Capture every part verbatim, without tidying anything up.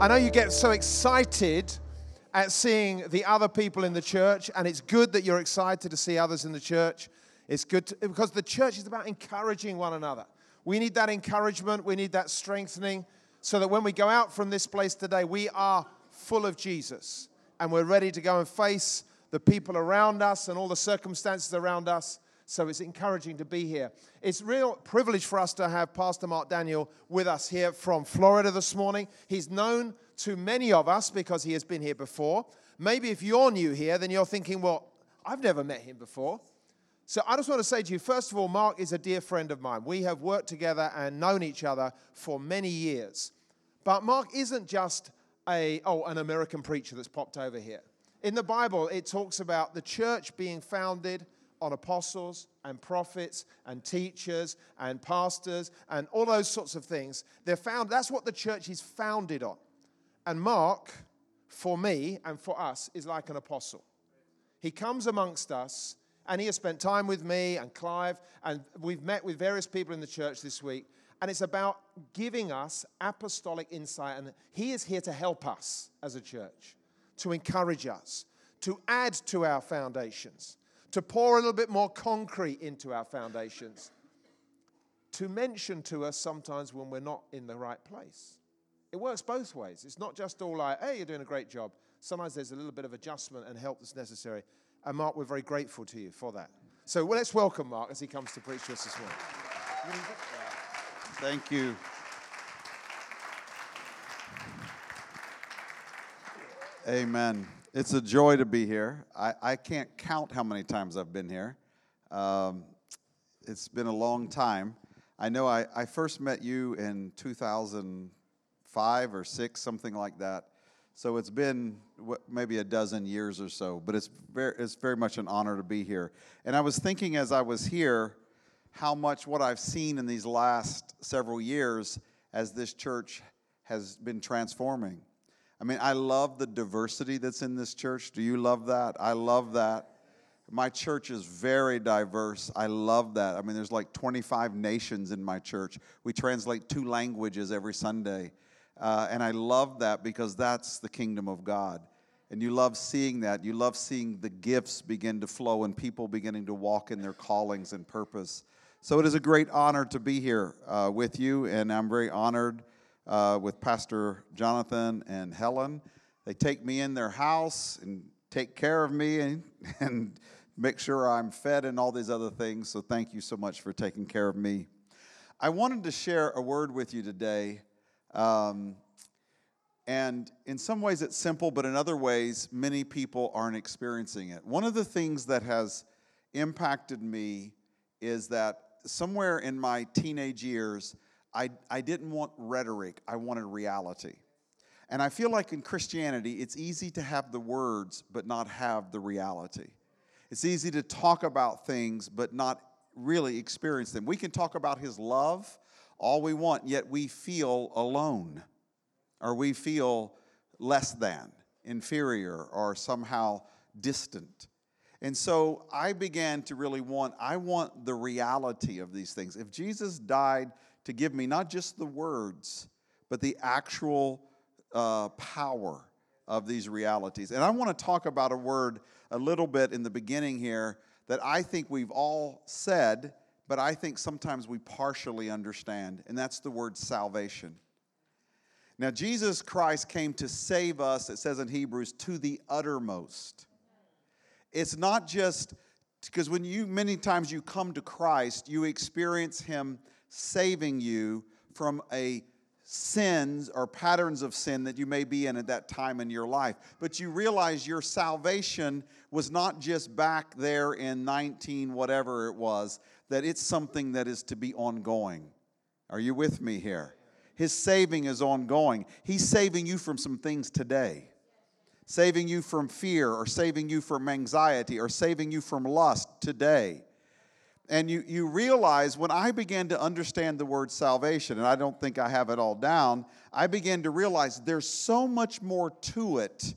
I know you get so excited at seeing the other people in the church, and it's good that you're excited to see others in the church. It's good to, because the church is about encouraging one another. We need that encouragement. We need that strengthening so that when we go out from this place today, we are full of Jesus and we're ready to go and face the people around us and all the circumstances around us. So it's encouraging to be here. It's real privilege for us to have Pastor Mark Daniel with us here from Florida this morning. He's known to many of us because he has been here before. Maybe if you're new here, then you're thinking, well, I've never met him before. So I just want to say to you, first of all, Mark is a dear friend of mine. We have worked together and known each other for many years. But Mark isn't just a, oh, an American preacher that's popped over here. In the Bible, it talks about the church being founded on apostles and prophets and teachers and pastors and all those sorts of things. They're found. That's what the church is founded on. And Mark, for me and for us, is like an apostle. He comes amongst us, and he has spent time with me and Clive, and we've met with various people in the church this week, and it's about giving us apostolic insight, and he is here to help us as a church, to encourage us, to add to our foundations, to pour a little bit more concrete into our foundations, to mention to us sometimes when we're not in the right place. It works both ways. It's not just all like, hey, you're doing a great job. Sometimes there's a little bit of adjustment and help that's necessary. And Mark, we're very grateful to you for that. So well, let's welcome Mark as he comes to preach to us this morning. Thank you. Amen. It's a joy to be here. I, I can't count how many times I've been here. Um, it's been a long time. I know I, I first met you in two thousand five or six, something like that. So it's been what, maybe a dozen years or so, but it's very, it's very much an honor to be here. And I was thinking as I was here how much what I've seen in these last several years as this church has been transforming. I mean, I love the diversity that's in this church. Do you love that? I love that. My church is very diverse. I love that. I mean, there's like twenty-five nations in my church. We translate two languages every Sunday. Uh, and I love that because that's the kingdom of God. And you love seeing that. You love seeing the gifts begin to flow and people beginning to walk in their callings and purpose. So it is a great honor to be here uh, with you, and I'm very honored Uh, with Pastor Jonathan and Helen. They take me in their house and take care of me and, and make sure I'm fed and all these other things. So thank you so much for taking care of me. I wanted to share a word with you today. Um, and in some ways it's simple, but in other ways many people aren't experiencing it. One of the things that has impacted me is that somewhere in my teenage years, I, I didn't want rhetoric, I wanted reality. And I feel like in Christianity, it's easy to have the words but not have the reality. It's easy to talk about things but not really experience them. We can talk about his love all we want, yet we feel alone, or we feel less than, inferior, or somehow distant. And so I began to really want, I want the reality of these things. If Jesus died to give me not just the words, but the actual uh, power of these realities. And I want to talk about a word a little bit in the beginning here that I think we've all said, but I think sometimes we partially understand, and that's the word salvation. Now, Jesus Christ came to save us, it says in Hebrews, to the uttermost. It's not just, because when you, many times you come to Christ, you experience Him saving you from a sins or patterns of sin that you may be in at that time in your life. But you realize your salvation was not just back there in nineteen whatever it was, that it's something that is to be ongoing. Are you with me here? His saving is ongoing. He's saving you from some things today. Saving you from fear, or saving you from anxiety, or saving you from lust today. And you, you realize, when I began to understand the word salvation, and I don't think I have it all down, I began to realize there's so much more to it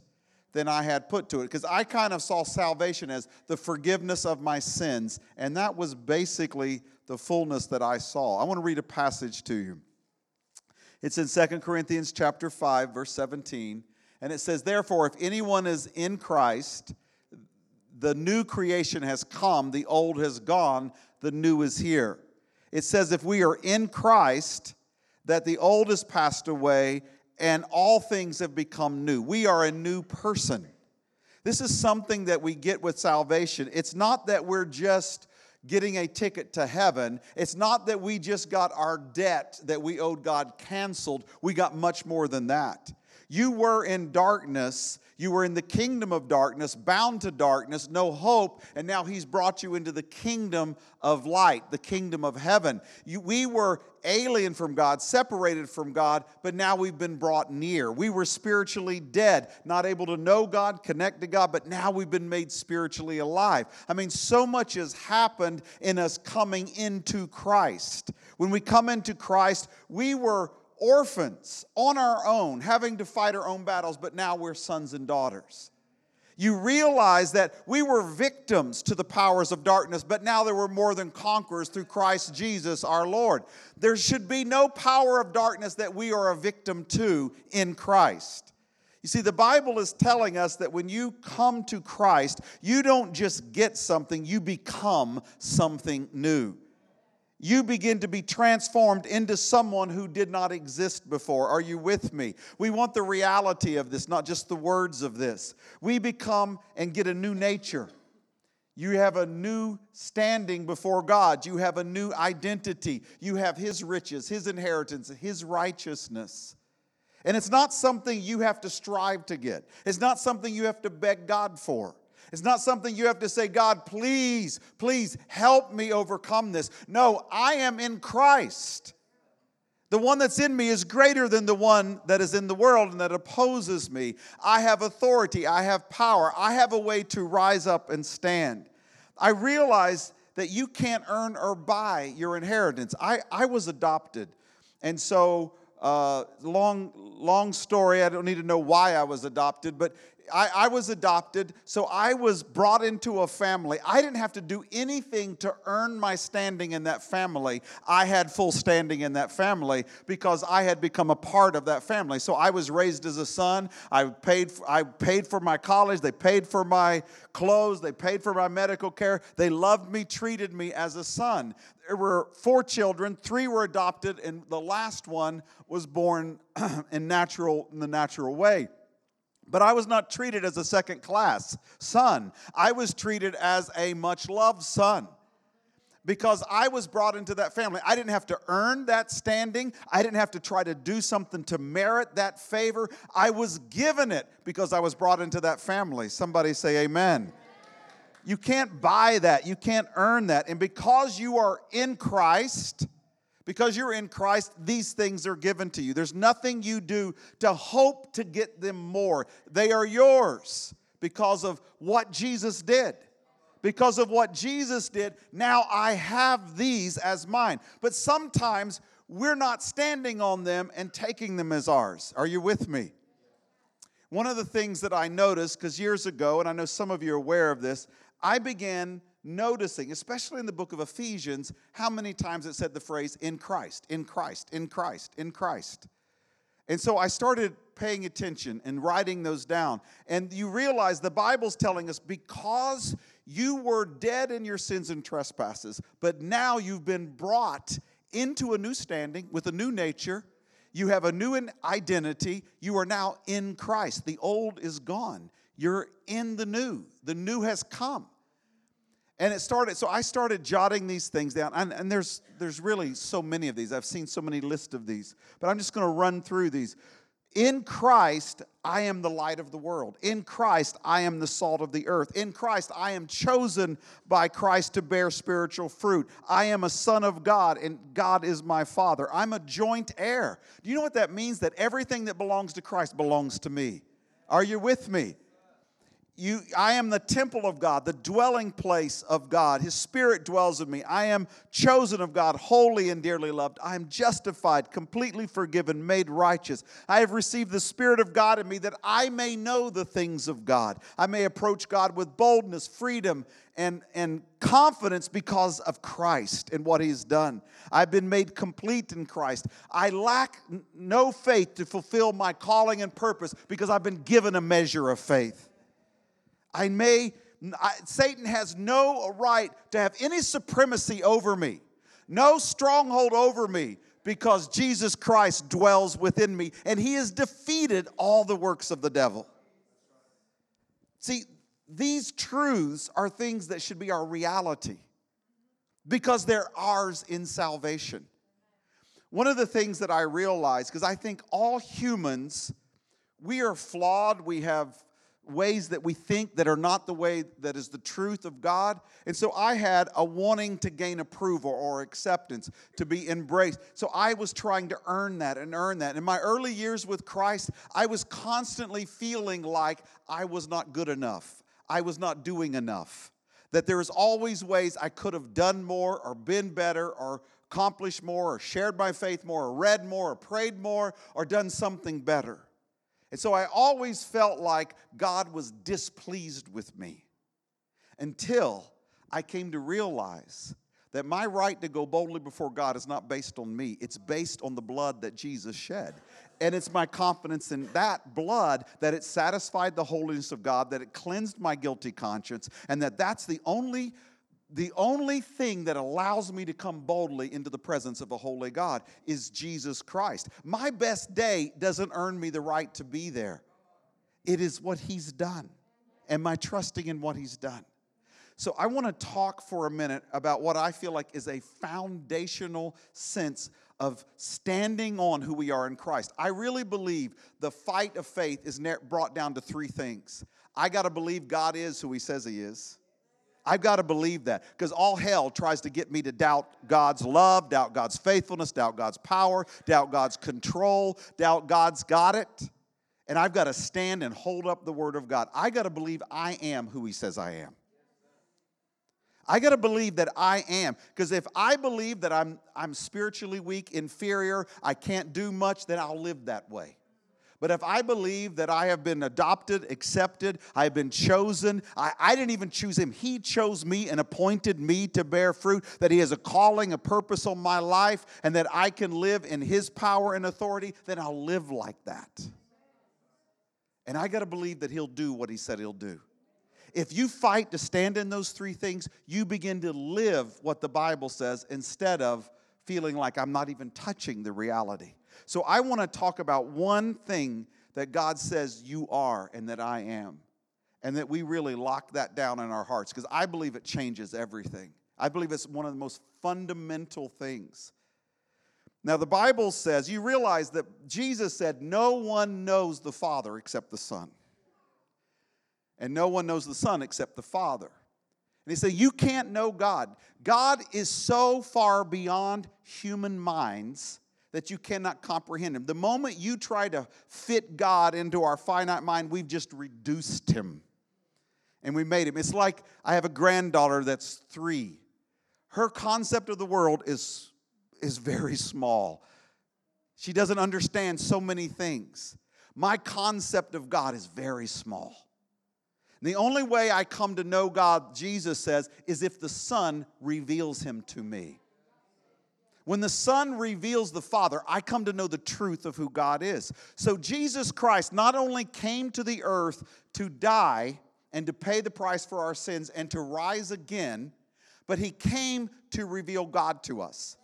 than I had put to it. Because I kind of saw salvation as the forgiveness of my sins, and that was basically the fullness that I saw. I want to read a passage to you. It's in Second Corinthians chapter five, verse seventeen, and it says, "Therefore, if anyone is in Christ, the new creation has come, the old has gone, the new is here." It says if we are in Christ, that the old has passed away and all things have become new. We are a new person. This is something that we get with salvation. It's not that we're just getting a ticket to heaven. It's not that we just got our debt that we owed God canceled. We got much more than that. You were in darkness. You were in the kingdom of darkness, bound to darkness, no hope, and now he's brought you into the kingdom of light, the kingdom of heaven. You, we were alien from God, separated from God, but now we've been brought near. We were spiritually dead, not able to know God, connect to God, but now we've been made spiritually alive. I mean, so much has happened in us coming into Christ. When we come into Christ, we were orphans on our own, having to fight our own battles, but now we're sons and daughters. You realize that we were victims to the powers of darkness, but now there were more than conquerors through Christ Jesus our Lord. There should be no power of darkness that we are a victim to in Christ. You see, the Bible is telling us that when you come to Christ, you don't just get something, you become something new. You begin to be transformed into someone who did not exist before. Are you with me? We want the reality of this, not just the words of this. We become and get a new nature. You have a new standing before God. You have a new identity. You have His riches, His inheritance, His righteousness. And it's not something you have to strive to get. It's not something you have to beg God for. It's not something you have to say, God, please, please help me overcome this. No, I am in Christ. The one that's in me is greater than the one that is in the world and that opposes me. I have authority. I have power. I have a way to rise up and stand. I realize that you can't earn or buy your inheritance. I, I was adopted, and so uh, long, long story. I don't need to know why I was adopted, but I, I was adopted, so I was brought into a family. I didn't have to do anything to earn my standing in that family. I had full standing in that family because I had become a part of that family. So I was raised as a son. I paid for, I paid for my college. They paid for my clothes. They paid for my medical care. They loved me, treated me as a son. There were four children. Three were adopted, and the last one was born in natural in the natural way. But I was not treated as a second-class son. I was treated as a much-loved son because I was brought into that family. I didn't have to earn that standing. I didn't have to try to do something to merit that favor. I was given it because I was brought into that family. Somebody say amen. You can't buy that. You can't earn that. And because you are in Christ... Because you're in Christ, these things are given to you. There's nothing you do to hope to get them more. They are yours because of what Jesus did. Because of what Jesus did, now I have these as mine. But sometimes we're not standing on them and taking them as ours. Are you with me? One of the things that I noticed, because years ago, and I know some of you are aware of this, I began noticing, especially in the book of Ephesians, how many times it said the phrase, in Christ, in Christ, in Christ, in Christ. And so I started paying attention and writing those down. And you realize the Bible's telling us, because you were dead in your sins and trespasses, but now you've been brought into a new standing with a new nature. You have a new identity. You are now in Christ. The old is gone. You're in the new. The new has come. And it started, so I started jotting these things down. And, and there's there's really so many of these. I've seen so many lists of these. But I'm just going to run through these. In Christ, I am the light of the world. In Christ, I am the salt of the earth. In Christ, I am chosen by Christ to bear spiritual fruit. I am a son of God, and God is my Father. I'm a joint heir. Do you know what that means? That everything that belongs to Christ belongs to me. Are you with me? You, I am the temple of God, the dwelling place of God. His Spirit dwells in me. I am chosen of God, holy and dearly loved. I am justified, completely forgiven, made righteous. I have received the Spirit of God in me that I may know the things of God. I may approach God with boldness, freedom, and, and confidence because of Christ and what He's done. I've been made complete in Christ. I lack no faith to fulfill my calling and purpose because I've been given a measure of faith. I may, I, Satan has no right to have any supremacy over me, no stronghold over me, because Jesus Christ dwells within me, and He has defeated all the works of the devil. See, these truths are things that should be our reality, because they're ours in salvation. One of the things that I realize, because I think all humans, we are flawed, we have ways that we think that are not the way that is the truth of God. And so I had a wanting to gain approval or acceptance, to be embraced. So I was trying to earn that and earn that. In my early years with Christ, I was constantly feeling like I was not good enough. I was not doing enough. That there is always ways I could have done more or been better or accomplished more or shared my faith more or read more or prayed more or done something better. And so I always felt like God was displeased with me until I came to realize that my right to go boldly before God is not based on me. It's based on the blood that Jesus shed. And it's my confidence in that blood that it satisfied the holiness of God, that it cleansed my guilty conscience, and that that's the only The only thing that allows me to come boldly into the presence of a holy God is Jesus Christ. My best day doesn't earn me the right to be there. It is what He's done and my trusting in what He's done. So I want to talk for a minute about what I feel like is a foundational sense of standing on who we are in Christ. I really believe the fight of faith is brought down to three things. I got to believe God is who He says He is. I've got to believe that, because all hell tries to get me to doubt God's love, doubt God's faithfulness, doubt God's power, doubt God's control, doubt God's got it. And I've got to stand and hold up the Word of God. I got to believe I am who He says I am. I got to believe that I am, because if I believe that I'm, I'm spiritually weak, inferior, I can't do much, then I'll live that way. But if I believe that I have been adopted, accepted, I have been chosen, I, I didn't even choose Him. He chose me and appointed me to bear fruit, that He has a calling, a purpose on my life, and that I can live in His power and authority, then I'll live like that. And I got to believe that He'll do what He said He'll do. If you fight to stand in those three things, you begin to live what the Bible says instead of feeling like I'm not even touching the reality. So I want to talk about one thing that God says you are and that I am, and that we really lock that down in our hearts, because I believe it changes everything. I believe it's one of the most fundamental things. Now the Bible says, you realize that Jesus said, no one knows the Father except the Son. And no one knows the Son except the Father. And He said, you can't know God. God is so far beyond human minds that you cannot comprehend Him. The moment you try to fit God into our finite mind, we've just reduced Him. And we made Him. It's like I have a granddaughter that's three. Her concept of the world is, is very small. She doesn't understand so many things. My concept of God is very small. And the only way I come to know God, Jesus says, is if the Son reveals Him to me. When the Son reveals the Father, I come to know the truth of who God is. So Jesus Christ not only came to the earth to die and to pay the price for our sins and to rise again, but He came to reveal God to us.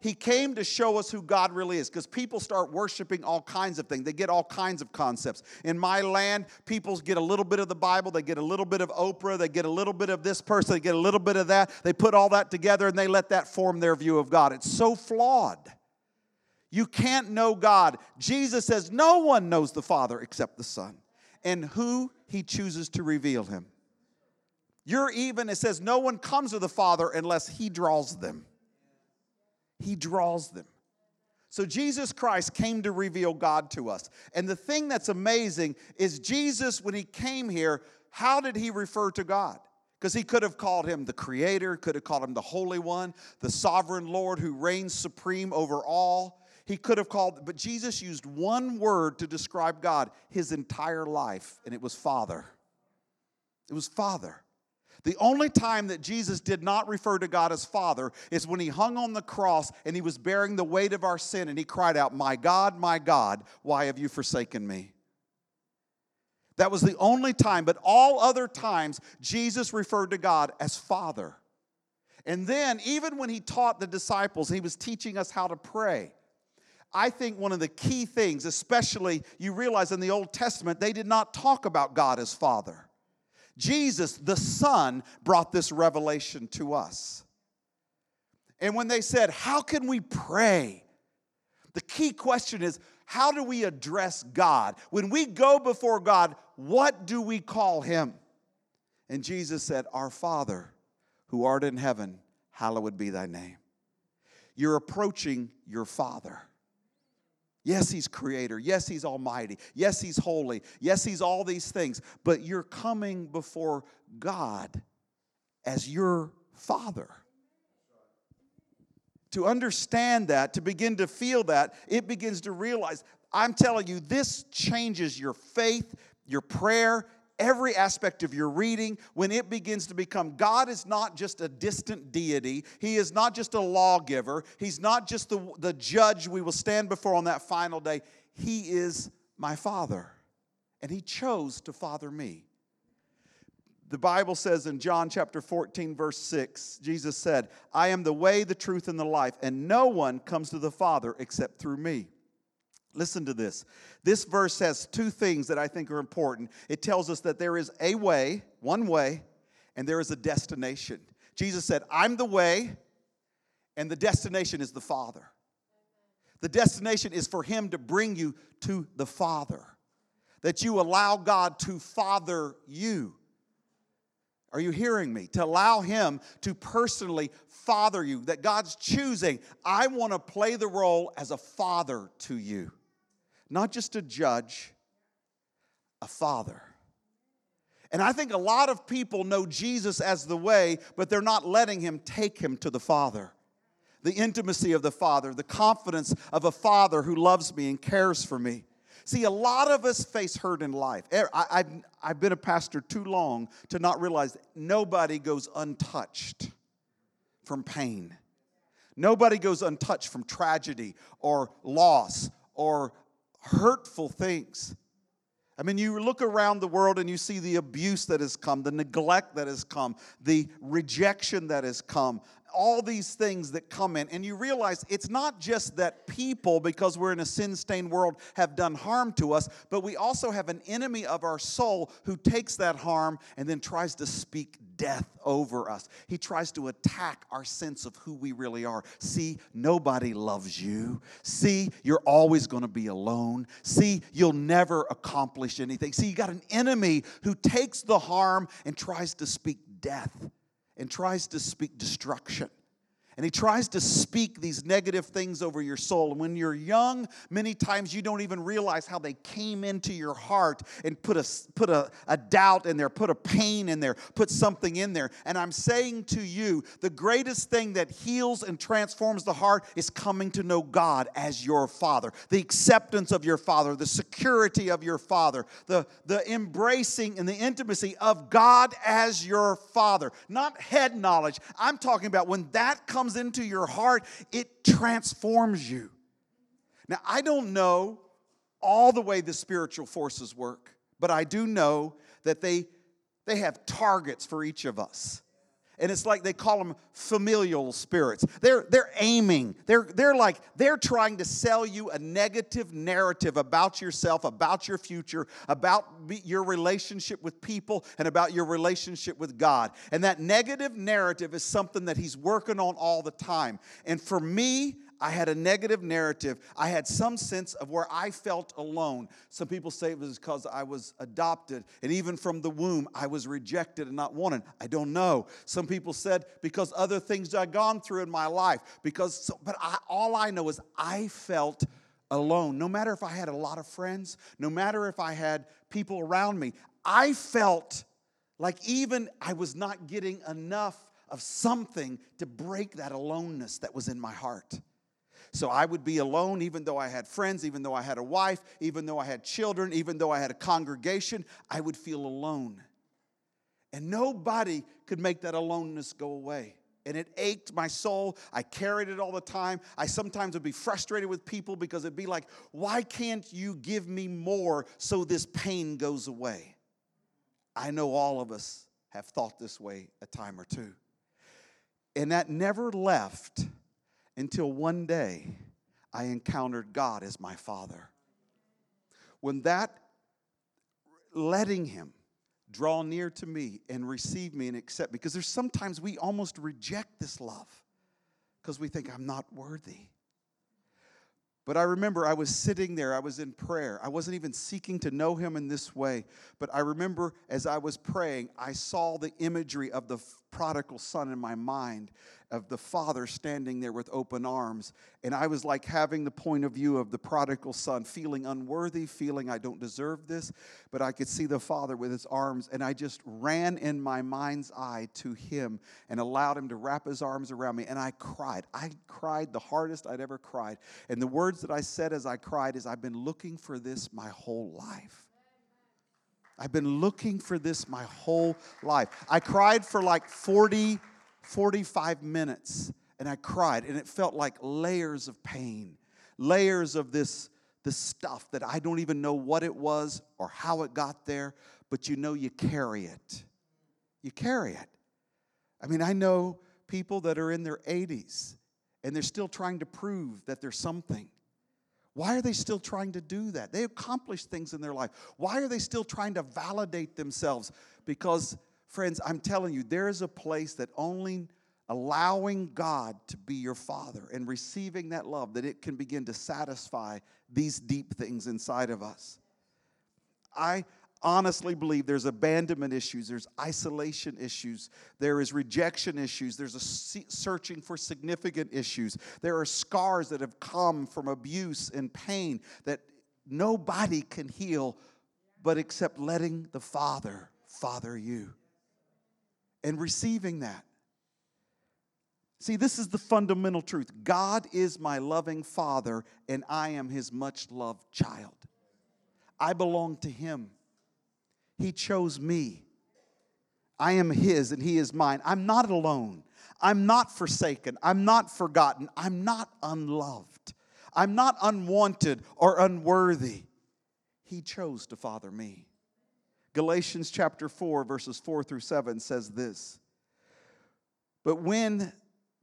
He came to show us who God really is, because people start worshiping all kinds of things. They get all kinds of concepts. In my land, people get a little bit of the Bible. They get a little bit of Oprah. They get a little bit of this person. They get a little bit of that. They put all that together, and they let that form their view of God. It's so flawed. You can't know God. Jesus says, no one knows the Father except the Son and who he chooses to reveal him. You're even, it says, no one comes to the Father unless he draws them. He draws them. So Jesus Christ came to reveal God to us. And the thing that's amazing is Jesus, when he came here, how did he refer to God? Because he could have called him the Creator, could have called him the Holy One, the Sovereign Lord who reigns supreme over all. He could have called, but Jesus used one word to describe God his entire life, and it was Father. It was Father. The only time that Jesus did not refer to God as Father is when he hung on the cross and he was bearing the weight of our sin, and he cried out, "My God, my God, why have you forsaken me?" That was the only time, but all other times, Jesus referred to God as Father. And then, even when he taught the disciples, he was teaching us how to pray. I think one of the key things, especially you realize in the Old Testament, they did not talk about God as Father. Jesus, the Son, brought this revelation to us. And when they said, how can we pray? The key question is, how do we address God? When we go before God, what do we call him? And Jesus said, our Father, who art in heaven, hallowed be thy name. You're approaching your Father. Yes, he's Creator. Yes, he's Almighty. Yes, he's holy. Yes, he's all these things. But you're coming before God as your Father. To understand that, to begin to feel that, it begins to realize, I'm telling you, this changes your faith, your prayer, every aspect of your reading, when it begins to become, God is not just a distant deity. He is not just a lawgiver. He's not just the, the judge we will stand before on that final day. He is my Father, and he chose to father me. The Bible says in John chapter fourteen, verse six, Jesus said, I am the way, the truth, and the life, and no one comes to the Father except through me. Listen to this. This verse has two things that I think are important. It tells us that there is a way, one way, and there is a destination. Jesus said, I'm the way, and the destination is the Father. The destination is for him to bring you to the Father, that you allow God to father you. Are you hearing me? To allow him to personally father you, that God's choosing. I want to play the role as a father to you. Not just a judge, a father. And I think a lot of people know Jesus as the way, but they're not letting him take him to the Father. The intimacy of the Father, the confidence of a Father who loves me and cares for me. See, a lot of us face hurt in life. I've, I've been a pastor too long to not realize that nobody goes untouched from pain. Nobody goes untouched from tragedy or loss or hurtful things. I mean, you look around the world and you see the abuse that has come, the neglect that has come, the rejection that has come, all these things that come in. And you realize it's not just that people, because we're in a sin-stained world, have done harm to us, but we also have an enemy of our soul who takes that harm and then tries to speak death over us. He tries to attack our sense of who we really are. See, nobody loves you. See, you're always going to be alone. See, you'll never accomplish anything. See, you got an enemy who takes the harm and tries to speak death. And tries to speak destruction. And he tries to speak these negative things over your soul. And when you're young, many times you don't even realize how they came into your heart and put a, put a, a doubt in there, put a pain in there, put something in there. And I'm saying to you, the greatest thing that heals and transforms the heart is coming to know God as your Father. The acceptance of your Father, the security of your Father, the, the embracing and the intimacy of God as your Father. Not head knowledge. I'm talking about when that comes into your heart, it transforms you. Now, I don't know all the way the spiritual forces work, but I do know that they, they have targets for each of us. And it's like they call them familial spirits. They're, they're aiming. They're, they're like, they're trying to sell you a negative narrative about yourself, about your future, about your relationship with people, and about your relationship with God. And that negative narrative is something that he's working on all the time. And for me, I had a negative narrative. I had some sense of where I felt alone. Some people say it was because I was adopted, and even from the womb, I was rejected and not wanted. I don't know. Some people said because other things I'd gone through in my life. Because, so, but I, all I know is I felt alone. No matter if I had a lot of friends, no matter if I had people around me, I felt like even I was not getting enough of something to break that aloneness that was in my heart. So I would be alone even though I had friends, even though I had a wife, even though I had children, even though I had a congregation, I would feel alone. And nobody could make that aloneness go away. And it ached my soul. I carried it all the time. I sometimes would be frustrated with people because it'd be like, why can't you give me more so this pain goes away? I know all of us have thought this way a time or two. And that never left until one day I encountered God as my Father. When that letting Him draw near to me and receive me and accept me, because there's sometimes we almost reject this love because we think I'm not worthy. But I remember I was sitting there, I was in prayer. I wasn't even seeking to know Him in this way. But I remember as I was praying, I saw the imagery of the prodigal son in my mind, of the father standing there with open arms. And I was like having the point of view of the prodigal son, feeling unworthy, feeling I don't deserve this. But I could see the father with his arms, and I just ran in my mind's eye to him and allowed him to wrap his arms around me. And I cried. I cried the hardest I'd ever cried. And the words that I said as I cried is, I've been looking for this my whole life. I've been looking for this my whole life. I cried for like forty, forty-five minutes, and I cried, and it felt like layers of pain, layers of this, this stuff that I don't even know what it was or how it got there, but you know you carry it. You carry it. I mean, I know people that are in their eighties, and they're still trying to prove that they're something. Why are they still trying to do that? They accomplished things in their life. Why are they still trying to validate themselves? Because, friends, I'm telling you, there is a place that only allowing God to be your Father and receiving that love, that it can begin to satisfy these deep things inside of us. I honestly believe there's abandonment issues, there's isolation issues, there is rejection issues, there's a searching for significant issues, there are scars that have come from abuse and pain that nobody can heal but except letting the Father father you and receiving that. See, this is the fundamental truth. God is my loving Father, and I am His much-loved child. I belong to Him. He chose me. I am His and He is mine. I'm not alone. I'm not forsaken. I'm not forgotten. I'm not unloved. I'm not unwanted or unworthy. He chose to father me. Galatians chapter four, verses four through seven says this. But when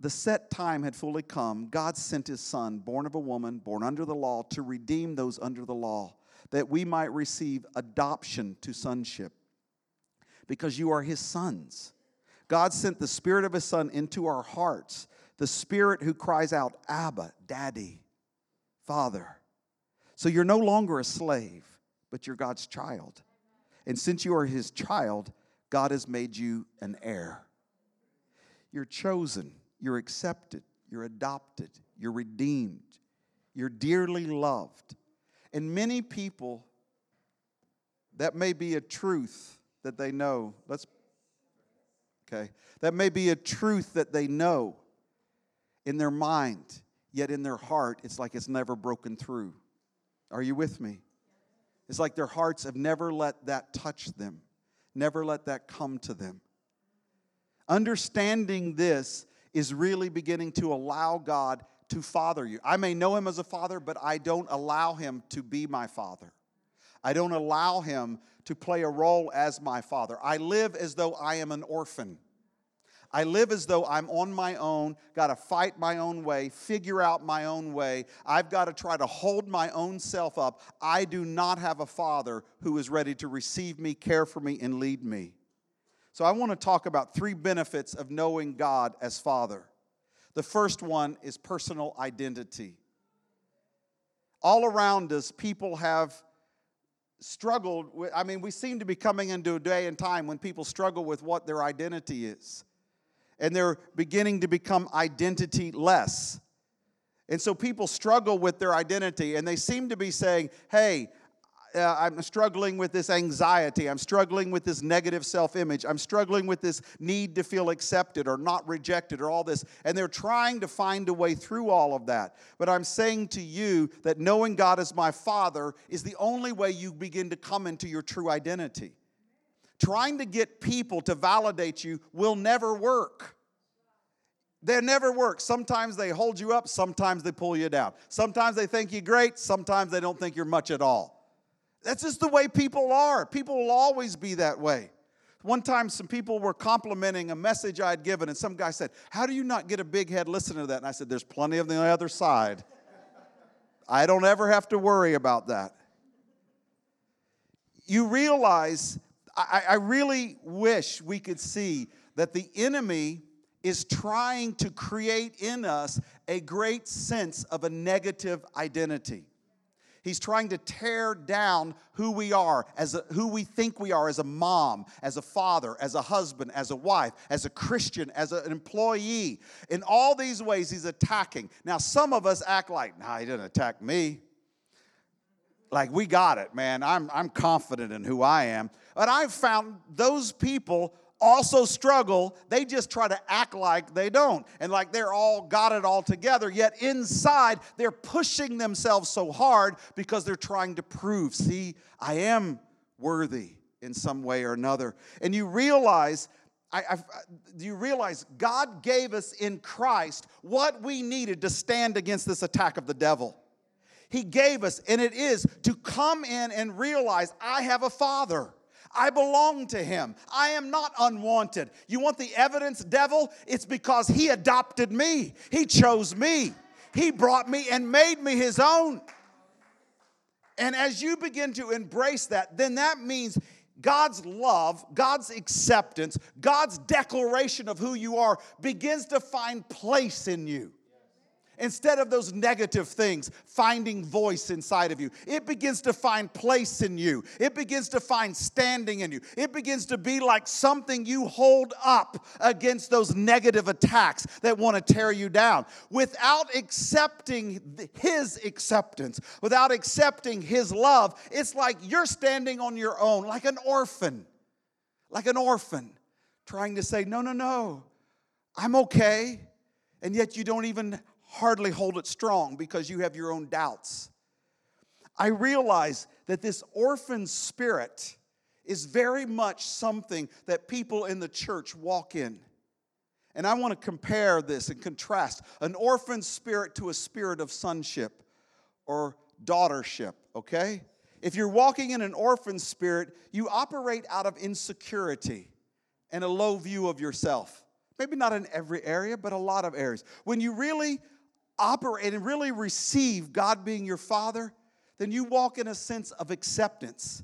the set time had fully come, God sent His Son, born of a woman, born under the law, to redeem those under the law, that we might receive adoption to sonship, because you are His sons. God sent the Spirit of His Son into our hearts, the Spirit who cries out, Abba, Daddy, Father. So you're no longer a slave, but you're God's child. And since you are His child, God has made you an heir. You're chosen, you're accepted, you're adopted, you're redeemed, you're dearly loved. And many people, that may be a truth that they know. Let's, okay. That may be a truth that they know in their mind, yet in their heart, it's like it's never broken through. Are you with me? It's like their hearts have never let that touch them, never let that come to them. Understanding this is really beginning to allow God to father you. I may know Him as a Father, but I don't allow Him to be my Father. I don't allow Him to play a role as my Father. I live as though I am an orphan. I live as though I'm on my own, got to fight my own way, figure out my own way. I've got to try to hold my own self up. I do not have a Father who is ready to receive me, care for me, and lead me. So I want to talk about three benefits of knowing God as Father. The first one is personal identity. All around us, people have struggled with, I mean, we seem to be coming into a day and time when people struggle with what their identity is. And they're beginning to become identity-less. And so people struggle with their identity, and they seem to be saying, hey, uh, I'm struggling with this anxiety. I'm struggling with this negative self-image. I'm struggling with this need to feel accepted or not rejected or all this. And they're trying to find a way through all of that. But I'm saying to you that knowing God as my Father is the only way you begin to come into your true identity. Trying to get people to validate you will never work. They never work. Sometimes they hold you up. Sometimes they pull you down. Sometimes they think you're great. Sometimes they don't think you're much at all. That's just the way people are. People will always be that way. One time some people were complimenting a message I had given, and some guy said, how do you not get a big head listening to that? And I said, there's plenty on the other side. I don't ever have to worry about that. You realize, I, I really wish we could see that the enemy is trying to create in us a great sense of a negative identity. He's trying to tear down who we are, as a, who we think we are as a mom, as a father, as a husband, as a wife, as a Christian, as an employee. In all these ways, he's attacking. Now, some of us act like, nah, he didn't attack me. Like, we got it, man. I'm, I'm confident in who I am. But I've found those people also struggle. They just try to act like they don't. And like they're all got it all together. Yet inside, they're pushing themselves so hard because they're trying to prove, see, I am worthy in some way or another. And you realize, I, I, you realize God gave us in Christ what we needed to stand against this attack of the devil. He gave us, and it is to come in and realize I have a Father. I belong to Him. I am not unwanted. You want the evidence, devil? It's because He adopted me. He chose me. He brought me and made me His own. And as you begin to embrace that, then that means God's love, God's acceptance, God's declaration of who you are begins to find place in you. Instead of those negative things finding voice inside of you, it begins to find place in you. It begins to find standing in you. It begins to be like something you hold up against those negative attacks that want to tear you down. Without accepting His acceptance, without accepting His love, it's like you're standing on your own, like an orphan, like an orphan, trying to say, no, no, no, I'm okay. And yet you don't even hardly hold it strong because you have your own doubts. I realize that this orphan spirit is very much something that people in the church walk in. And I want to compare this and contrast an orphan spirit to a spirit of sonship or daughtership, okay? If you're walking in an orphan spirit, you operate out of insecurity and a low view of yourself. Maybe not in every area, but a lot of areas. When you really operate and really receive God being your Father, then you walk in a sense of acceptance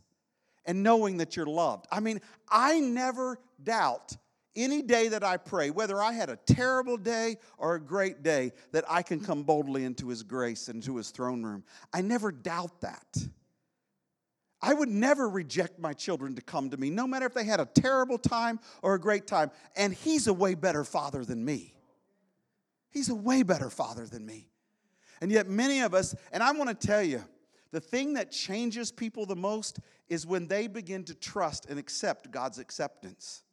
and knowing that you're loved. I mean, I never doubt any day that I pray, whether I had a terrible day or a great day, that I can come boldly into His grace and to His throne room. I never doubt that. I would never reject my children to come to me, no matter if they had a terrible time or a great time. And He's a way better Father than me. He's a way better Father than me. And yet many of us, and I want to tell you, the thing that changes people the most is when they begin to trust and accept God's acceptance.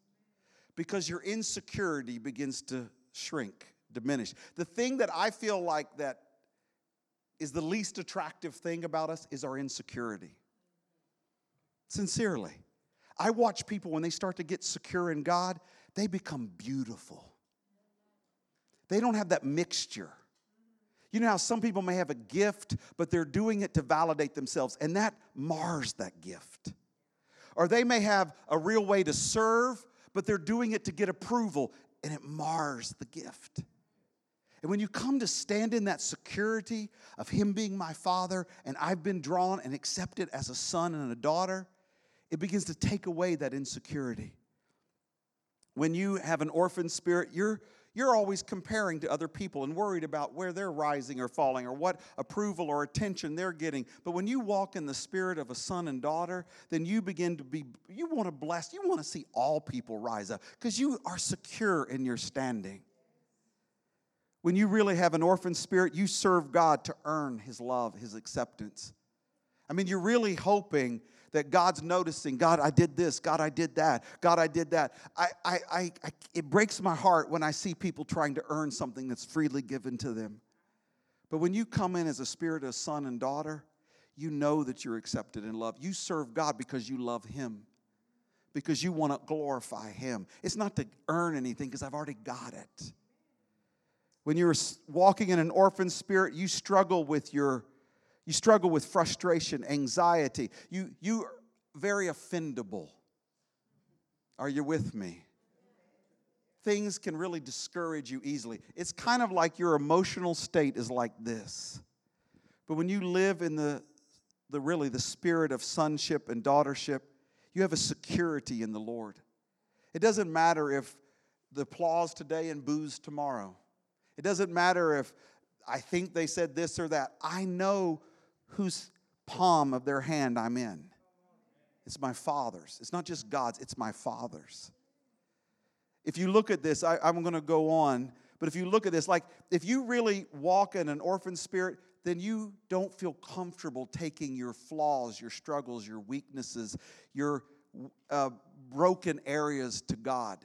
Because your insecurity begins to shrink, diminish. The thing that I feel like that is the least attractive thing about us is our insecurity. Sincerely. I watch people when they start to get secure in God, they become beautiful. They don't have that mixture. You know how some people may have a gift, but they're doing it to validate themselves, and that mars that gift. Or they may have a real way to serve, but they're doing it to get approval, and it mars the gift. And when you come to stand in that security of Him being my Father, and I've been drawn and accepted as a son and a daughter, it begins to take away that insecurity. When you have an orphan spirit, you're You're always comparing to other people and worried about where they're rising or falling or what approval or attention they're getting. But when you walk in the spirit of a son and daughter, then you begin to be, you want to bless, you want to see all people rise up because you are secure in your standing. When you really have an orphan spirit, you serve God to earn His love, His acceptance. I mean, you're really hoping that God's noticing, God, I did this, God, I did that, God, I did that. I, I, I, I, it breaks my heart when I see people trying to earn something that's freely given to them. But when you come in as a spirit of son and daughter, you know that you're accepted and loved. You serve God because you love Him, because you want to glorify Him. It's not to earn anything because I've already got it. When you're walking in an orphan spirit, you struggle with your, you struggle with frustration, anxiety. You, you are very offendable. Are you with me? Things can really discourage you easily. It's kind of like your emotional state is like this. But when you live in the, the really the spirit of sonship and daughtership, you have a security in the Lord. It doesn't matter if the applause today and booze tomorrow. It doesn't matter if I think they said this or that. I know whose palm of their hand I'm in. It's my Father's. It's not just God's. It's my Father's. If you look at this, I, I'm going to go on. But if you look at this, like if you really walk in an orphan spirit, then you don't feel comfortable taking your flaws, your struggles, your weaknesses, your uh, broken areas to God.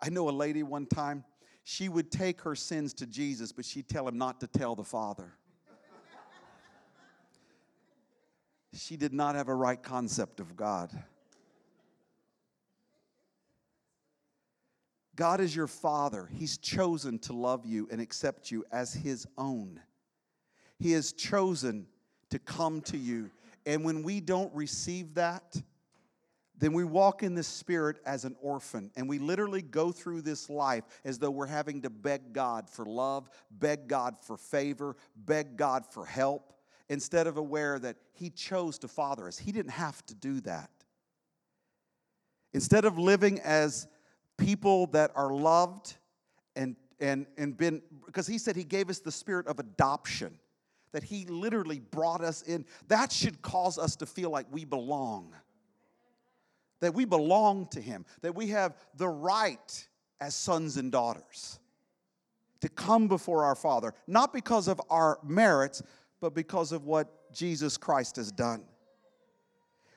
I know a lady one time. She would take her sins to Jesus, but she'd tell Him not to tell the Father. She did not have a right concept of God. God is your Father. He's chosen to love you and accept you as His own. He has chosen to come to you. And when we don't receive that, then we walk in this spirit as an orphan, and we literally go through this life as though we're having to beg God for love, beg God for favor, beg God for help, instead of aware that He chose to father us. He didn't have to do that. Instead of living as people that are loved and and and been, because He said He gave us the spirit of adoption, that He literally brought us in. That should cause us to feel like we belong. That we belong to Him, that we have the right as sons and daughters to come before our Father, not because of our merits, but because of what Jesus Christ has done.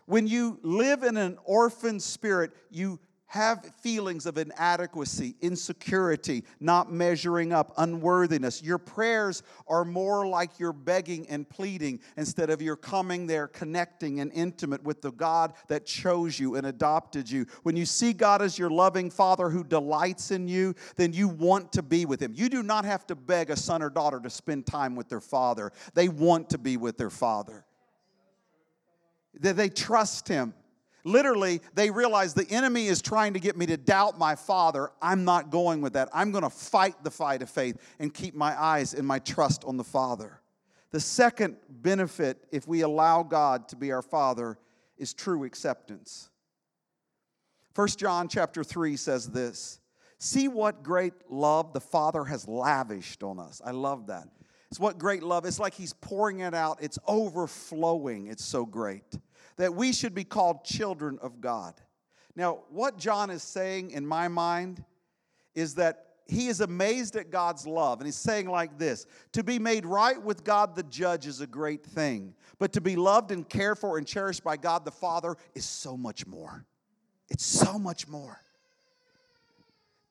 When you live in an orphan spirit, you have feelings of inadequacy, insecurity, not measuring up, unworthiness. Your prayers are more like you're begging and pleading instead of you're coming there connecting and intimate with the God that chose you and adopted you. When you see God as your loving Father who delights in you, then you want to be with Him. You do not have to beg a son or daughter to spend time with their father. They want to be with their father. They trust Him. Literally, they realize the enemy is trying to get me to doubt my Father. I'm not going with that. I'm going to fight the fight of faith and keep my eyes and my trust on the Father. The second benefit, if we allow God to be our Father, is true acceptance. First John chapter three says this, "See what great love the Father has lavished on us." I love that. It's what great love. It's like He's pouring it out. It's overflowing. It's so great. That we should be called children of God. Now, what John is saying in my mind is that he is amazed at God's love. And he's saying like this, to be made right with God the judge is a great thing. But to be loved and cared for and cherished by God the Father is so much more. It's so much more.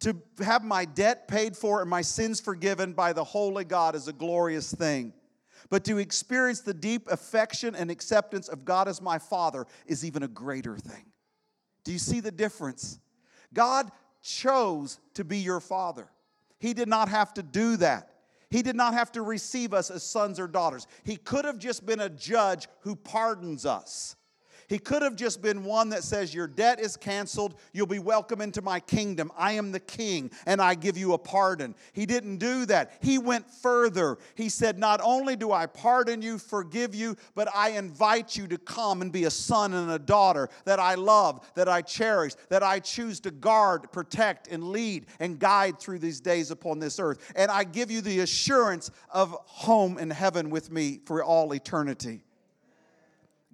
To have my debt paid for and my sins forgiven by the holy God is a glorious thing. But to experience the deep affection and acceptance of God as my Father is even a greater thing. Do you see the difference? God chose to be your Father. He did not have to do that. He did not have to receive us as sons or daughters. He could have just been a judge who pardons us. He could have just been one that says, your debt is canceled, you'll be welcome into my kingdom. I am the king, and I give you a pardon. He didn't do that. He went further. He said, not only do I pardon you, forgive you, but I invite you to come and be a son and a daughter that I love, that I cherish, that I choose to guard, protect, and lead, and guide through these days upon this earth. And I give you the assurance of home in heaven with me for all eternity.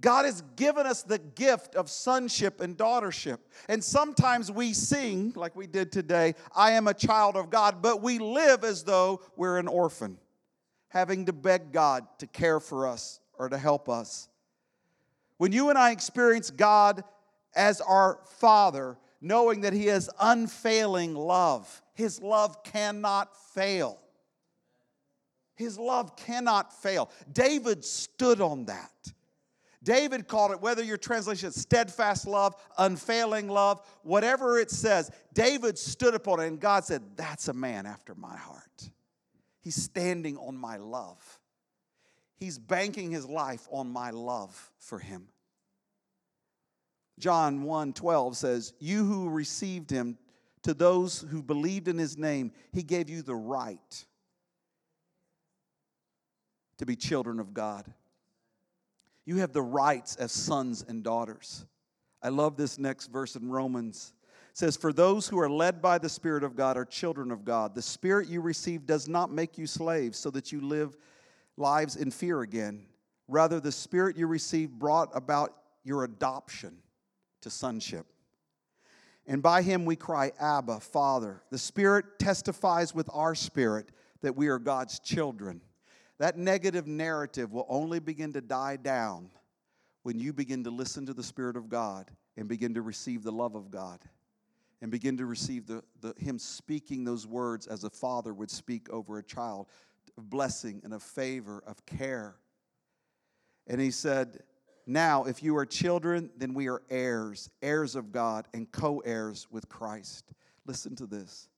God has given us the gift of sonship and daughtership. And sometimes we sing, like we did today, I am a child of God, but we live as though we're an orphan, having to beg God to care for us or to help us. When you and I experience God as our Father, knowing that He has unfailing love, His love cannot fail. His love cannot fail. David stood on that. David called it, whether your translation is steadfast love, unfailing love, whatever it says, David stood upon it, and God said, that's a man after my heart. He's standing on my love. He's banking his life on my love for him. John one twelve says, you who received him, to those who believed in his name, he gave you the right to be children of God. You have the rights as sons and daughters. I love this next verse in Romans. It says, for those who are led by the Spirit of God are children of God. The Spirit you receive does not make you slaves so that you live lives in fear again. Rather, the Spirit you receive brought about your adoption to sonship. And by him we cry, Abba, Father. The Spirit testifies with our spirit that we are God's children. That negative narrative will only begin to die down when you begin to listen to the Spirit of God and begin to receive the love of God and begin to receive the, the Him speaking those words as a father would speak over a child, of blessing and of favor, of care. And he said, now, if you are children, then we are heirs, heirs of God and co-heirs with Christ. Listen to this.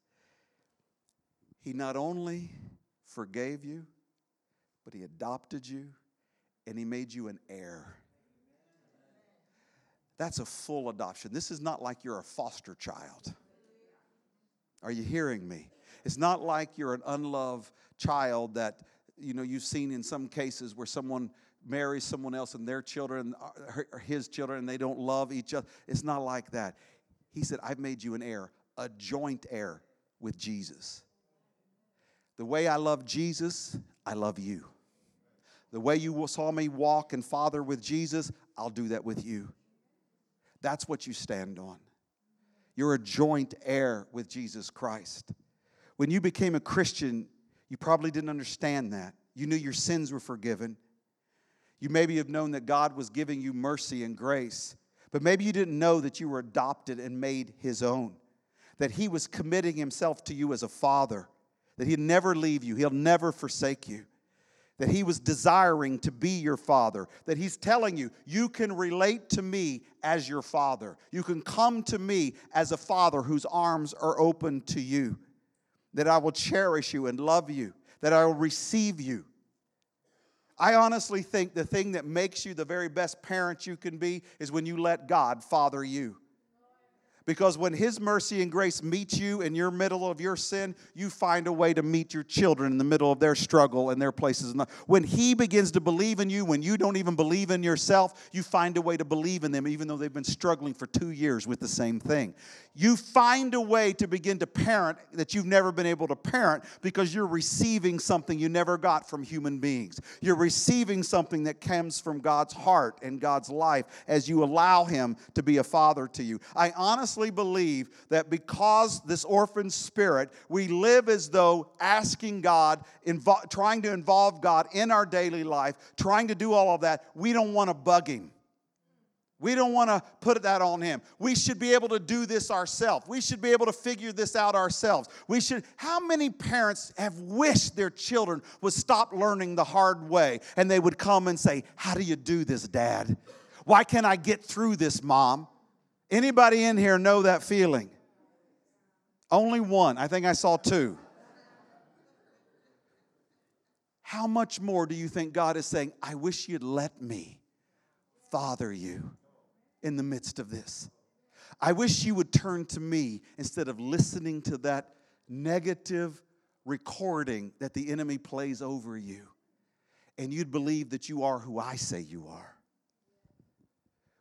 He not only forgave you, but he adopted you, and he made you an heir. That's a full adoption. This is not like you're a foster child. Are you hearing me? It's not like you're an unloved child that, you know, you've seen in some cases where someone marries someone else and their children are his children and they don't love each other. It's not like that. He said, I've made you an heir, a joint heir with Jesus. The way I love Jesus, I love you. The way you saw me walk and father with Jesus, I'll do that with you. That's what you stand on. You're a joint heir with Jesus Christ. When you became a Christian, you probably didn't understand that. You knew your sins were forgiven. You maybe have known that God was giving you mercy and grace, but maybe you didn't know that you were adopted and made his own, that he was committing himself to you as a father, that he'll never leave you, he'll never forsake you, that he was desiring to be your father, that he's telling you, you can relate to me as your father. You can come to me as a father whose arms are open to you, that I will cherish you and love you, that I will receive you. I honestly think the thing that makes you the very best parent you can be is when you let God father you. Because when his mercy and grace meets you in your middle of your sin, you find a way to meet your children in the middle of their struggle and their places in life. When he begins to believe in you, when you don't even believe in yourself, you find a way to believe in them, even though they've been struggling for two years with the same thing. You find a way to begin to parent that you've never been able to parent because you're receiving something you never got from human beings. You're receiving something that comes from God's heart and God's life as you allow him to be a father to you. I honestly believe that because this orphan spirit, we live as though asking God, invo- trying to involve God in our daily life, trying to do all of that, we don't want to bug him. We don't want to put that on him. We should be able to do this ourselves. We should be able to figure this out ourselves. We should. How many parents have wished their children would stop learning the hard way and they would come and say, how do you do this, Dad? Why can't I get through this, Mom? Anybody in here know that feeling? Only one. I think I saw two. How much more do you think God is saying, I wish you'd let me father you in the midst of this. I wish you would turn to me instead of listening to that negative recording that the enemy plays over you. And you'd believe that you are who I say you are.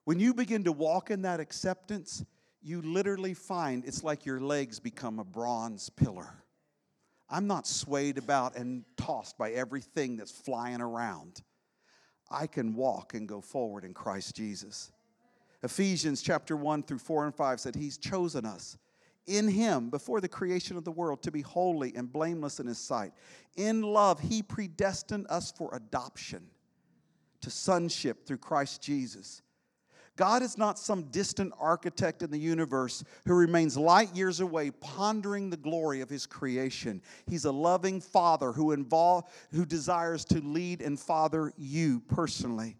When you begin to walk in that acceptance, you literally find it's like your legs become a bronze pillar. I'm not swayed about and tossed by everything that's flying around. I can walk and go forward in Christ Jesus. Ephesians chapter one through four and five said he's chosen us in him before the creation of the world to be holy and blameless in his sight. In love, he predestined us for adoption to sonship through Christ Jesus. God is not some distant architect in the universe who remains light years away pondering the glory of his creation. He's a loving father who involve, who desires to lead and father you personally.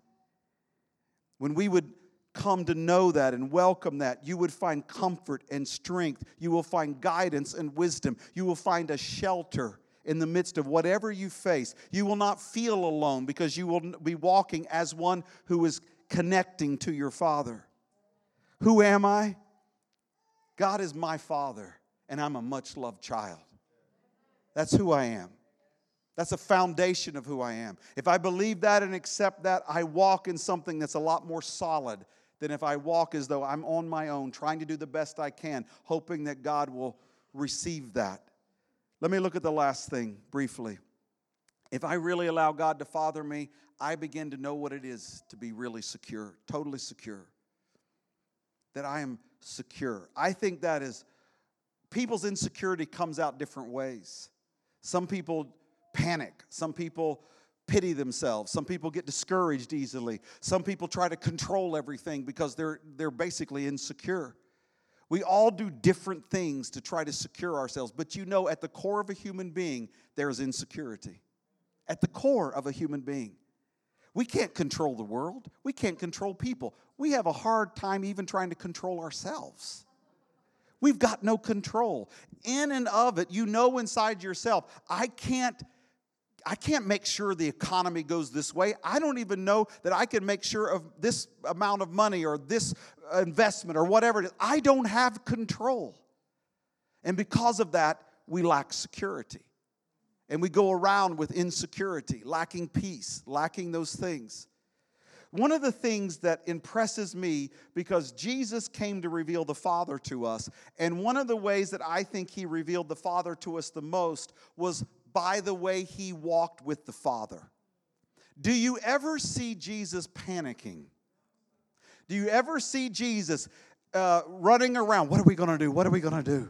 When we would come to know that and welcome that, you would find comfort and strength. You will find guidance and wisdom. You will find a shelter in the midst of whatever you face. You will not feel alone because you will be walking as one who is connecting to your Father. Who am I? God is my Father, and I'm a much-loved child. That's who I am. That's a foundation of who I am. If I believe that and accept that, I walk in something that's a lot more solid than if I walk as though I'm on my own, trying to do the best I can, hoping that God will receive that. Let me look at the last thing briefly. If I really allow God to father me, I begin to know what it is to be really secure, totally secure, that I am secure. I think that is, people's insecurity comes out different ways. Some people panic. Some people pity themselves. Some people get discouraged easily. Some people try to control everything because they're, they're basically insecure. We all do different things to try to secure ourselves. But you know, at the core of a human being, there is insecurity. At the core of a human being. We can't control the world. We can't control people. We have a hard time even trying to control ourselves. We've got no control. In and of it, you know inside yourself, I can't, I can't make sure the economy goes this way. I don't even know that I can make sure of this amount of money or this investment or whatever it is. I don't have control. And because of that, we lack security. And we go around with insecurity, lacking peace, lacking those things. One of the things that impresses me, because Jesus came to reveal the Father to us, and one of the ways that I think he revealed the Father to us the most was by the way he walked with the Father. Do you ever see Jesus panicking? Do you ever see Jesus uh, running around? What are we going to do? What are we going to do?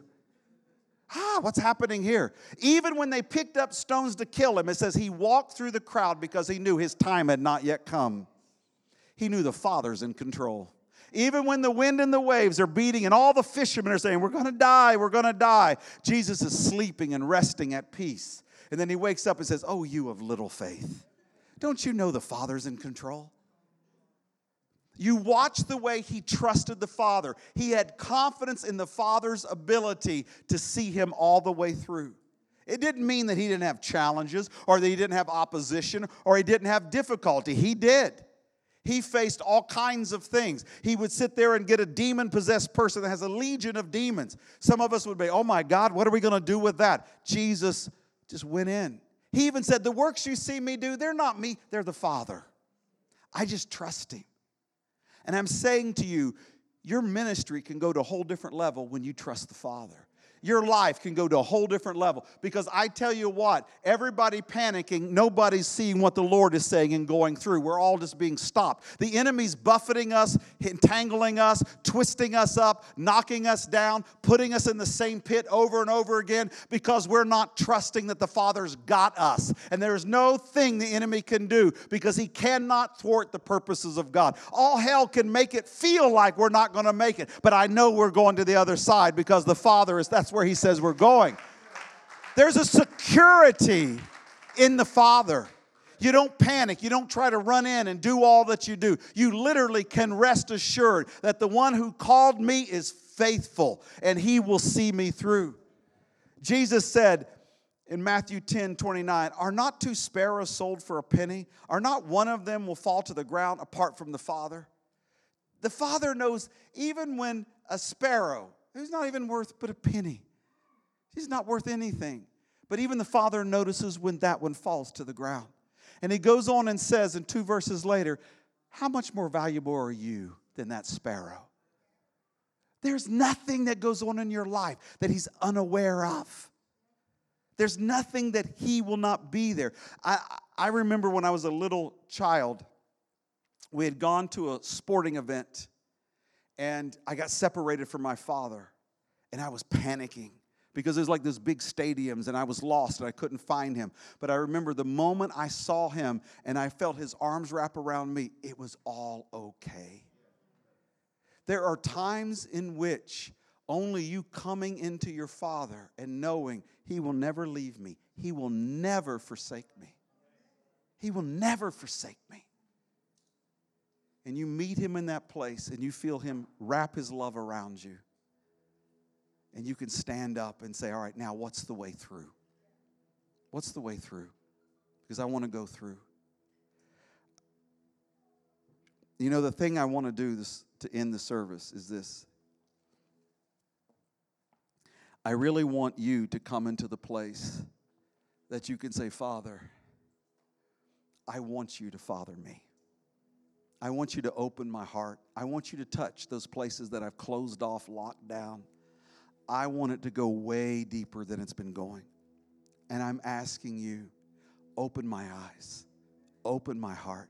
Ah, what's happening here? Even when they picked up stones to kill him, it says he walked through the crowd because he knew his time had not yet come. He knew the Father's in control. Even when the wind and the waves are beating and all the fishermen are saying, we're going to die, we're going to die, Jesus is sleeping and resting at peace. And then he wakes up and says, oh, you of little faith. Don't you know the Father's in control? You watch the way he trusted the Father. He had confidence in the Father's ability to see him all the way through. It didn't mean that he didn't have challenges or that he didn't have opposition or he didn't have difficulty. He did. He faced all kinds of things. He would sit there and get a demon-possessed person that has a legion of demons. Some of us would be, oh my God, what are we going to do with that? Jesus just went in. He even said, the works you see me do, they're not me, they're the Father. I just trust him. And I'm saying to you, your ministry can go to a whole different level when you trust the Father. Your life can go to a whole different level. Because I tell you what, everybody panicking, nobody's seeing what the Lord is saying and going through. We're all just being stopped. The enemy's buffeting us, entangling us, twisting us up, knocking us down, putting us in the same pit over and over again because we're not trusting that the Father's got us. And there's no thing the enemy can do because he cannot thwart the purposes of God. All hell can make it feel like we're not going to make it, but I know we're going to the other side because the Father is, that's where he says we're going. There's a security in the Father. You don't panic. You don't try to run in and do all that you do. You literally can rest assured that the one who called me is faithful and he will see me through. Jesus said in Matthew ten twenty-nine, are not two sparrows sold for a penny? Are not one of them will fall to the ground apart from the Father? The Father knows even when a sparrow, who's not even worth but a penny, she's not worth anything, but even the Father notices when that one falls to the ground. And he goes on and says in two verses later, how much more valuable are you than that sparrow? There's nothing that goes on in your life that he's unaware of. There's nothing that he will not be there. I, I remember when I was a little child, we had gone to a sporting event, and I got separated from my father, and I was panicking because it was like those big stadiums, and I was lost, and I couldn't find him. But I remember the moment I saw him, and I felt his arms wrap around me, it was all okay. There are times in which only you coming into your Father and knowing he will never leave me. He will never forsake me. He will never forsake me. And you meet him in that place and you feel him wrap his love around you. And you can stand up and say, all right, now what's the way through? What's the way through? Because I want to go through. You know, the thing I want to do this to end the service is this. I really want you to come into the place that you can say, Father, I want you to father me. I want you to open my heart. I want you to touch those places that I've closed off, locked down. I want it to go way deeper than it's been going. And I'm asking you, open my eyes, open my heart.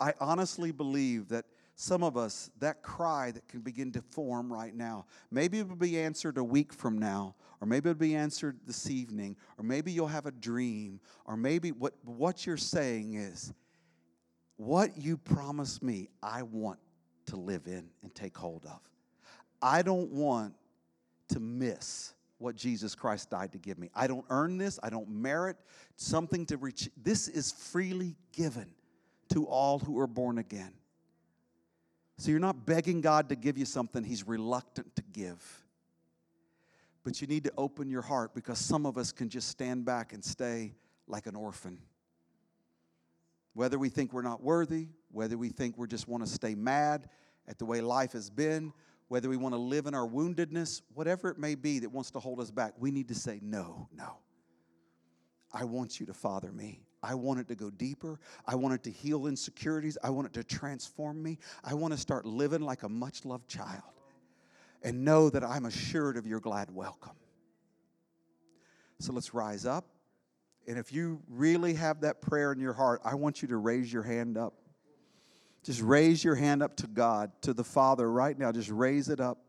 I honestly believe that some of us, that cry that can begin to form right now, maybe it will be answered a week from now, or maybe it'll be answered this evening, or maybe you'll have a dream, or maybe what, what you're saying is, what you promised me, I want to live in and take hold of. I don't want to miss what Jesus Christ died to give me. I don't earn this. I don't merit something to reach. This is freely given to all who are born again. So you're not begging God to give you something he's reluctant to give. But you need to open your heart, because some of us can just stand back and stay like an orphan. Whether we think we're not worthy, whether we think we just want to stay mad at the way life has been, whether we want to live in our woundedness, whatever it may be that wants to hold us back, we need to say, no, no. I want you to father me. I want it to go deeper. I want it to heal insecurities. I want it to transform me. I want to start living like a much-loved child and know that I'm assured of your glad welcome. So let's rise up. And if you really have that prayer in your heart, I want you to raise your hand up. Just raise your hand up to God, to the Father right now. Just raise it up.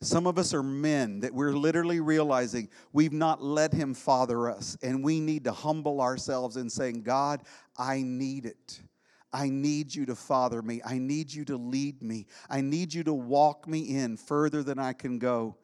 Some of us are men that we're literally realizing we've not let him father us, and we need to humble ourselves in saying, God, I need it. I need you to father me. I need you to lead me. I need you to walk me in further than I can go.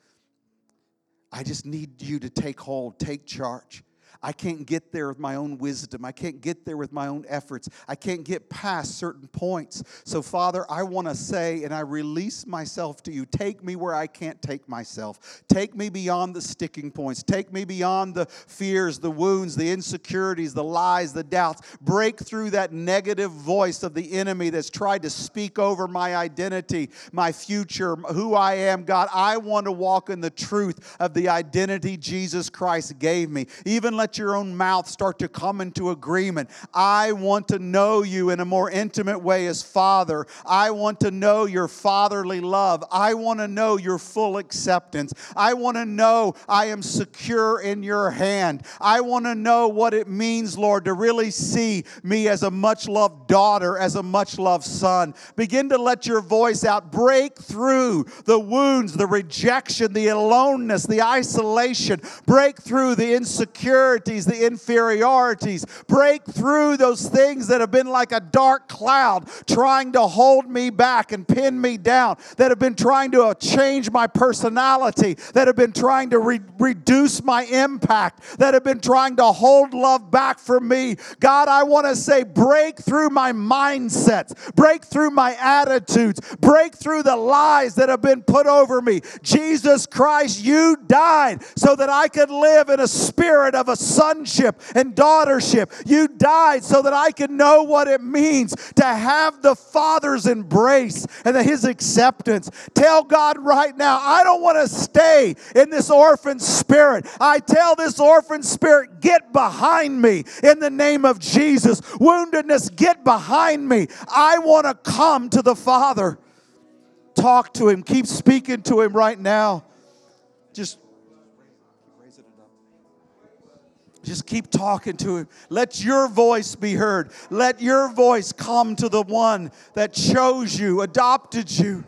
I just need you to take hold, take charge. I can't get there with my own wisdom. I can't get there with my own efforts. I can't get past certain points. So, Father, I want to say, and I release myself to you. Take me where I can't take myself. Take me beyond the sticking points. Take me beyond the fears, the wounds, the insecurities, the lies, the doubts. Break through that negative voice of the enemy that's tried to speak over my identity, my future, who I am. God, I want to walk in the truth of the identity Jesus Christ gave me. Even let your own mouth start to come into agreement. I want to know you in a more intimate way as Father. I want to know your fatherly love. I want to know your full acceptance. I want to know I am secure in your hand. I want to know what it means, Lord, to really see me as a much-loved daughter, as a much-loved son. Begin to let your voice out. Break through the wounds, the rejection, the aloneness, the isolation. Break through the insecurity, the inferiorities. Break through those things that have been like a dark cloud trying to hold me back and pin me down, that have been trying to change my personality, that have been trying to re- reduce my impact, that have been trying to hold love back from me. God, I want to say, break through my mindsets, break through my attitudes, break through the lies that have been put over me. Jesus Christ, you died so that I could live in a spirit of a sonship and daughtership. You died so that I could know what it means to have the Father's embrace and His acceptance. Tell God right now, I don't want to stay in this orphan spirit. I tell this orphan spirit, get behind me in the name of Jesus. Woundedness, get behind me. I want to come to the Father. Talk to Him. Keep speaking to Him right now. Just Just keep talking to Him. Let your voice be heard. Let your voice come to the one that chose you, adopted you.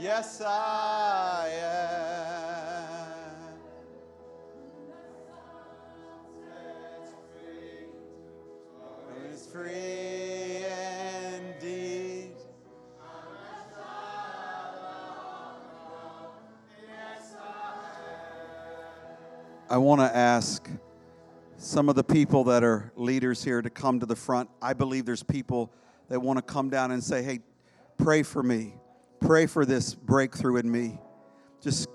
Yes, I am. It is free indeed. I want to ask some of the people that are leaders here to come to the front. I believe there's people that want to come down and say, hey, pray for me. Pray for this breakthrough in me. Just,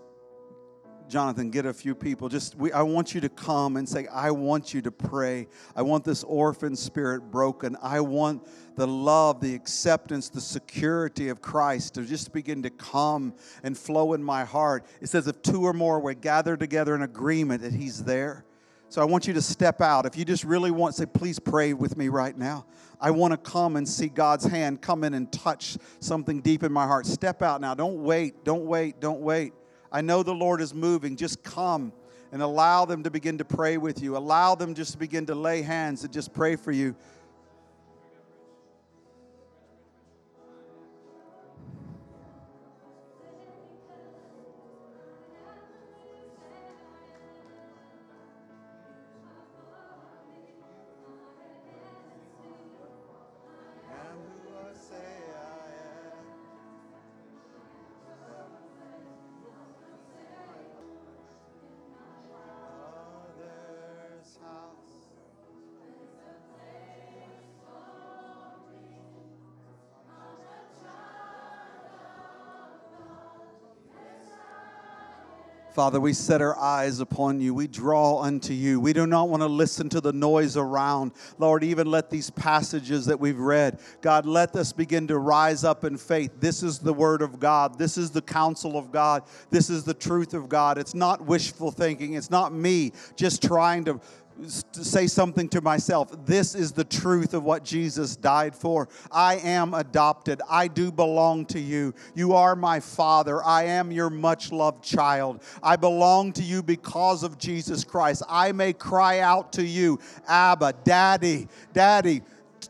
Jonathan, get a few people. Just, we, I want you to come and say, I want you to pray. I want this orphan spirit broken. I want the love, the acceptance, the security of Christ to just begin to come and flow in my heart. It says if two or more were gathered together in agreement, that He's there. So I want you to step out. If you just really want, say, please pray with me right now. I want to come and see God's hand come in and touch something deep in my heart. Step out now. Don't wait. Don't wait. Don't wait. I know the Lord is moving. Just come and allow them to begin to pray with you. Allow them just to begin to lay hands and just pray for you. Father, we set our eyes upon You. We draw unto You. We do not want to listen to the noise around. Lord, even let these passages that we've read, God, let us begin to rise up in faith. This is the Word of God. This is the counsel of God. This is the truth of God. It's not wishful thinking. It's not me just trying to say something to myself. This is the truth of what Jesus died for. I am adopted. I do belong to You. You are my Father. I am Your much-loved child. I belong to You because of Jesus Christ. I may cry out to You, Abba, Daddy, Daddy.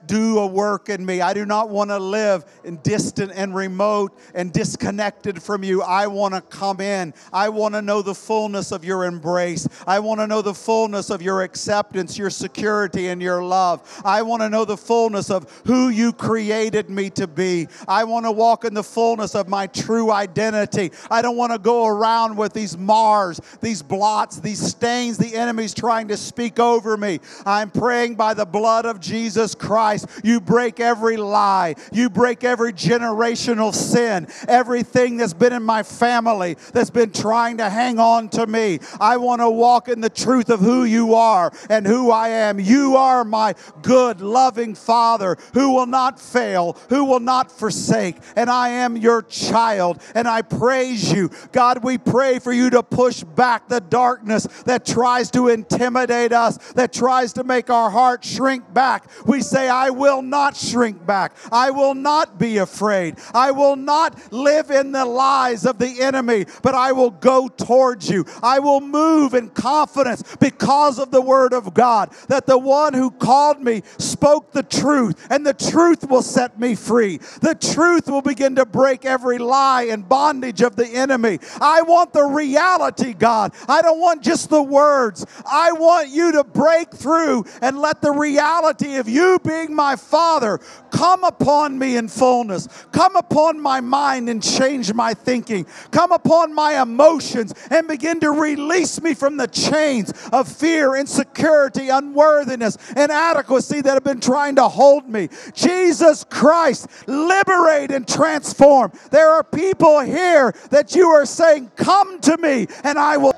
Do a work in me. I do not want to live in distant and remote and disconnected from You. I want to come in. I want to know the fullness of Your embrace. I want to know the fullness of Your acceptance, Your security, and Your love. I want to know the fullness of who You created me to be. I want to walk in the fullness of my true identity. I don't want to go around with these mars, these blots, these stains the enemy's trying to speak over me. I'm praying by the blood of Jesus Christ. You break every lie. You break every generational sin. Everything that's been in my family that's been trying to hang on to me. I want to walk in the truth of who You are and who I am. You are my good, loving Father who will not fail, who will not forsake. And I am Your child, and I praise You. God, we pray for You to push back the darkness that tries to intimidate us, that tries to make our heart shrink back. We say, I will not shrink back. I will not be afraid. I will not live in the lies of the enemy, but I will go towards you. I will move in confidence because of the word of God, that the one who called me spoke the truth, and the truth will set me free. The truth will begin to break every lie and bondage of the enemy. I want the reality, God. I don't want just the words. I want you to break through and let the reality of you being my Father come upon me in fullness. Come upon my mind and change my thinking. Come upon my emotions and begin to release me from the chains of fear, insecurity, unworthiness, inadequacy that have been trying to hold me. Jesus Christ, liberate and transform. There are people here that you are saying, come to me and I will.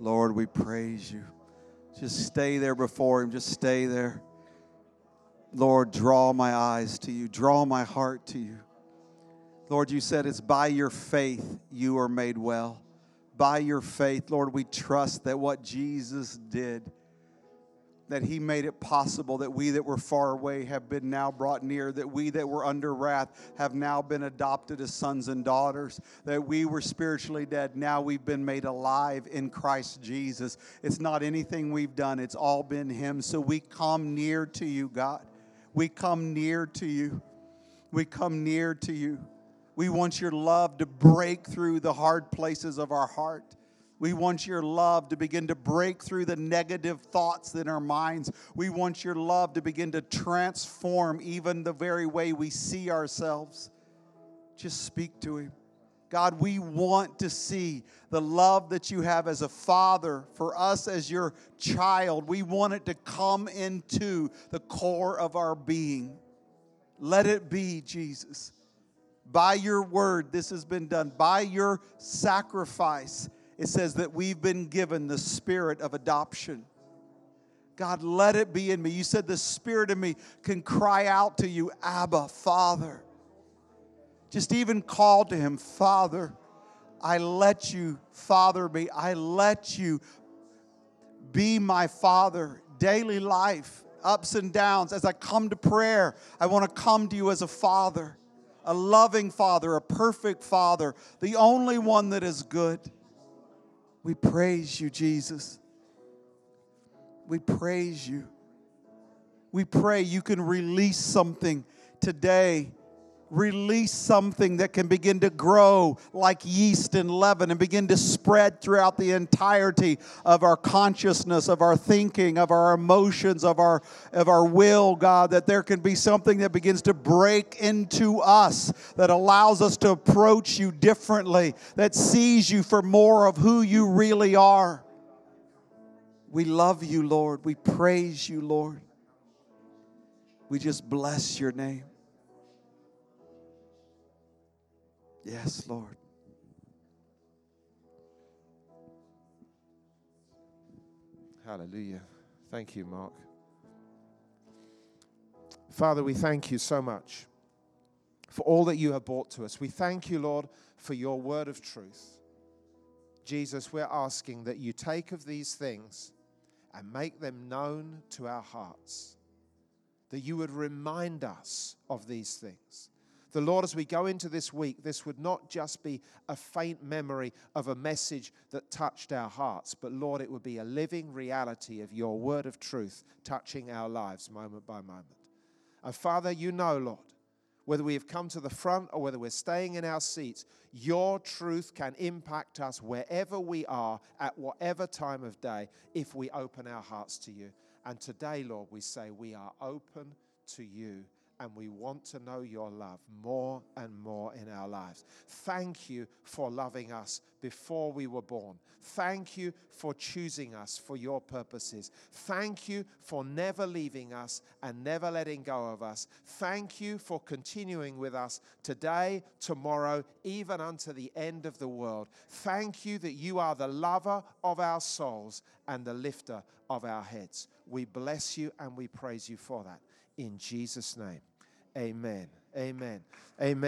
Lord, we praise you. Just stay there before him. Just stay there. Lord, draw my eyes to you. Draw my heart to you. Lord, you said it's by your faith you are made well. By your faith, Lord, we trust that what Jesus did, that he made it possible that we that were far away have been now brought near, that we that were under wrath have now been adopted as sons and daughters, that we were spiritually dead, now we've been made alive in Christ Jesus. It's not anything we've done, it's all been him. So we come near to you, God. We come near to you. We come near to you. We want your love to break through the hard places of our heart. We want your love to begin to break through the negative thoughts in our minds. We want your love to begin to transform even the very way we see ourselves. Just speak to him. God, we want to see the love that you have as a father for us as your child. We want it to come into the core of our being. Let it be, Jesus. By your word, this has been done. By your sacrifice, it says that we've been given the spirit of adoption. God, let it be in me. You said the spirit in me can cry out to you, Abba, Father. Just even call to him, Father, I let you father me. I let you be my father. Daily life, ups and downs. As I come to prayer, I want to come to you as a father, a loving father, a perfect father, the only one that is good. We praise you, Jesus. We praise you. We pray you can release something today. Release something that can begin to grow like yeast and leaven and begin to spread throughout the entirety of our consciousness, of our thinking, of our emotions, of our, of our will, God, that there can be something that begins to break into us that allows us to approach you differently, that sees you for more of who you really are. We love you, Lord. We praise you, Lord. We just bless your name. Yes, Lord. Hallelujah. Thank you, Mark. Father, we thank you so much for all that you have brought to us. We thank you, Lord, for your word of truth. Jesus, we're asking that you take of these things and make them known to our hearts, that you would remind us of these things. The Lord, as we go into this week, this would not just be a faint memory of a message that touched our hearts, but Lord, it would be a living reality of your word of truth touching our lives moment by moment. And Father, you know, Lord, whether we have come to the front or whether we're staying in our seats, your truth can impact us wherever we are, at whatever time of day, if we open our hearts to you. And today, Lord, we say we are open to you. And we want to know your love more and more in our lives. Thank you for loving us before we were born. Thank you for choosing us for your purposes. Thank you for never leaving us and never letting go of us. Thank you for continuing with us today, tomorrow, even unto the end of the world. Thank you that you are the lover of our souls and the lifter of our heads. We bless you and we praise you for that. In Jesus' name, amen, amen, amen.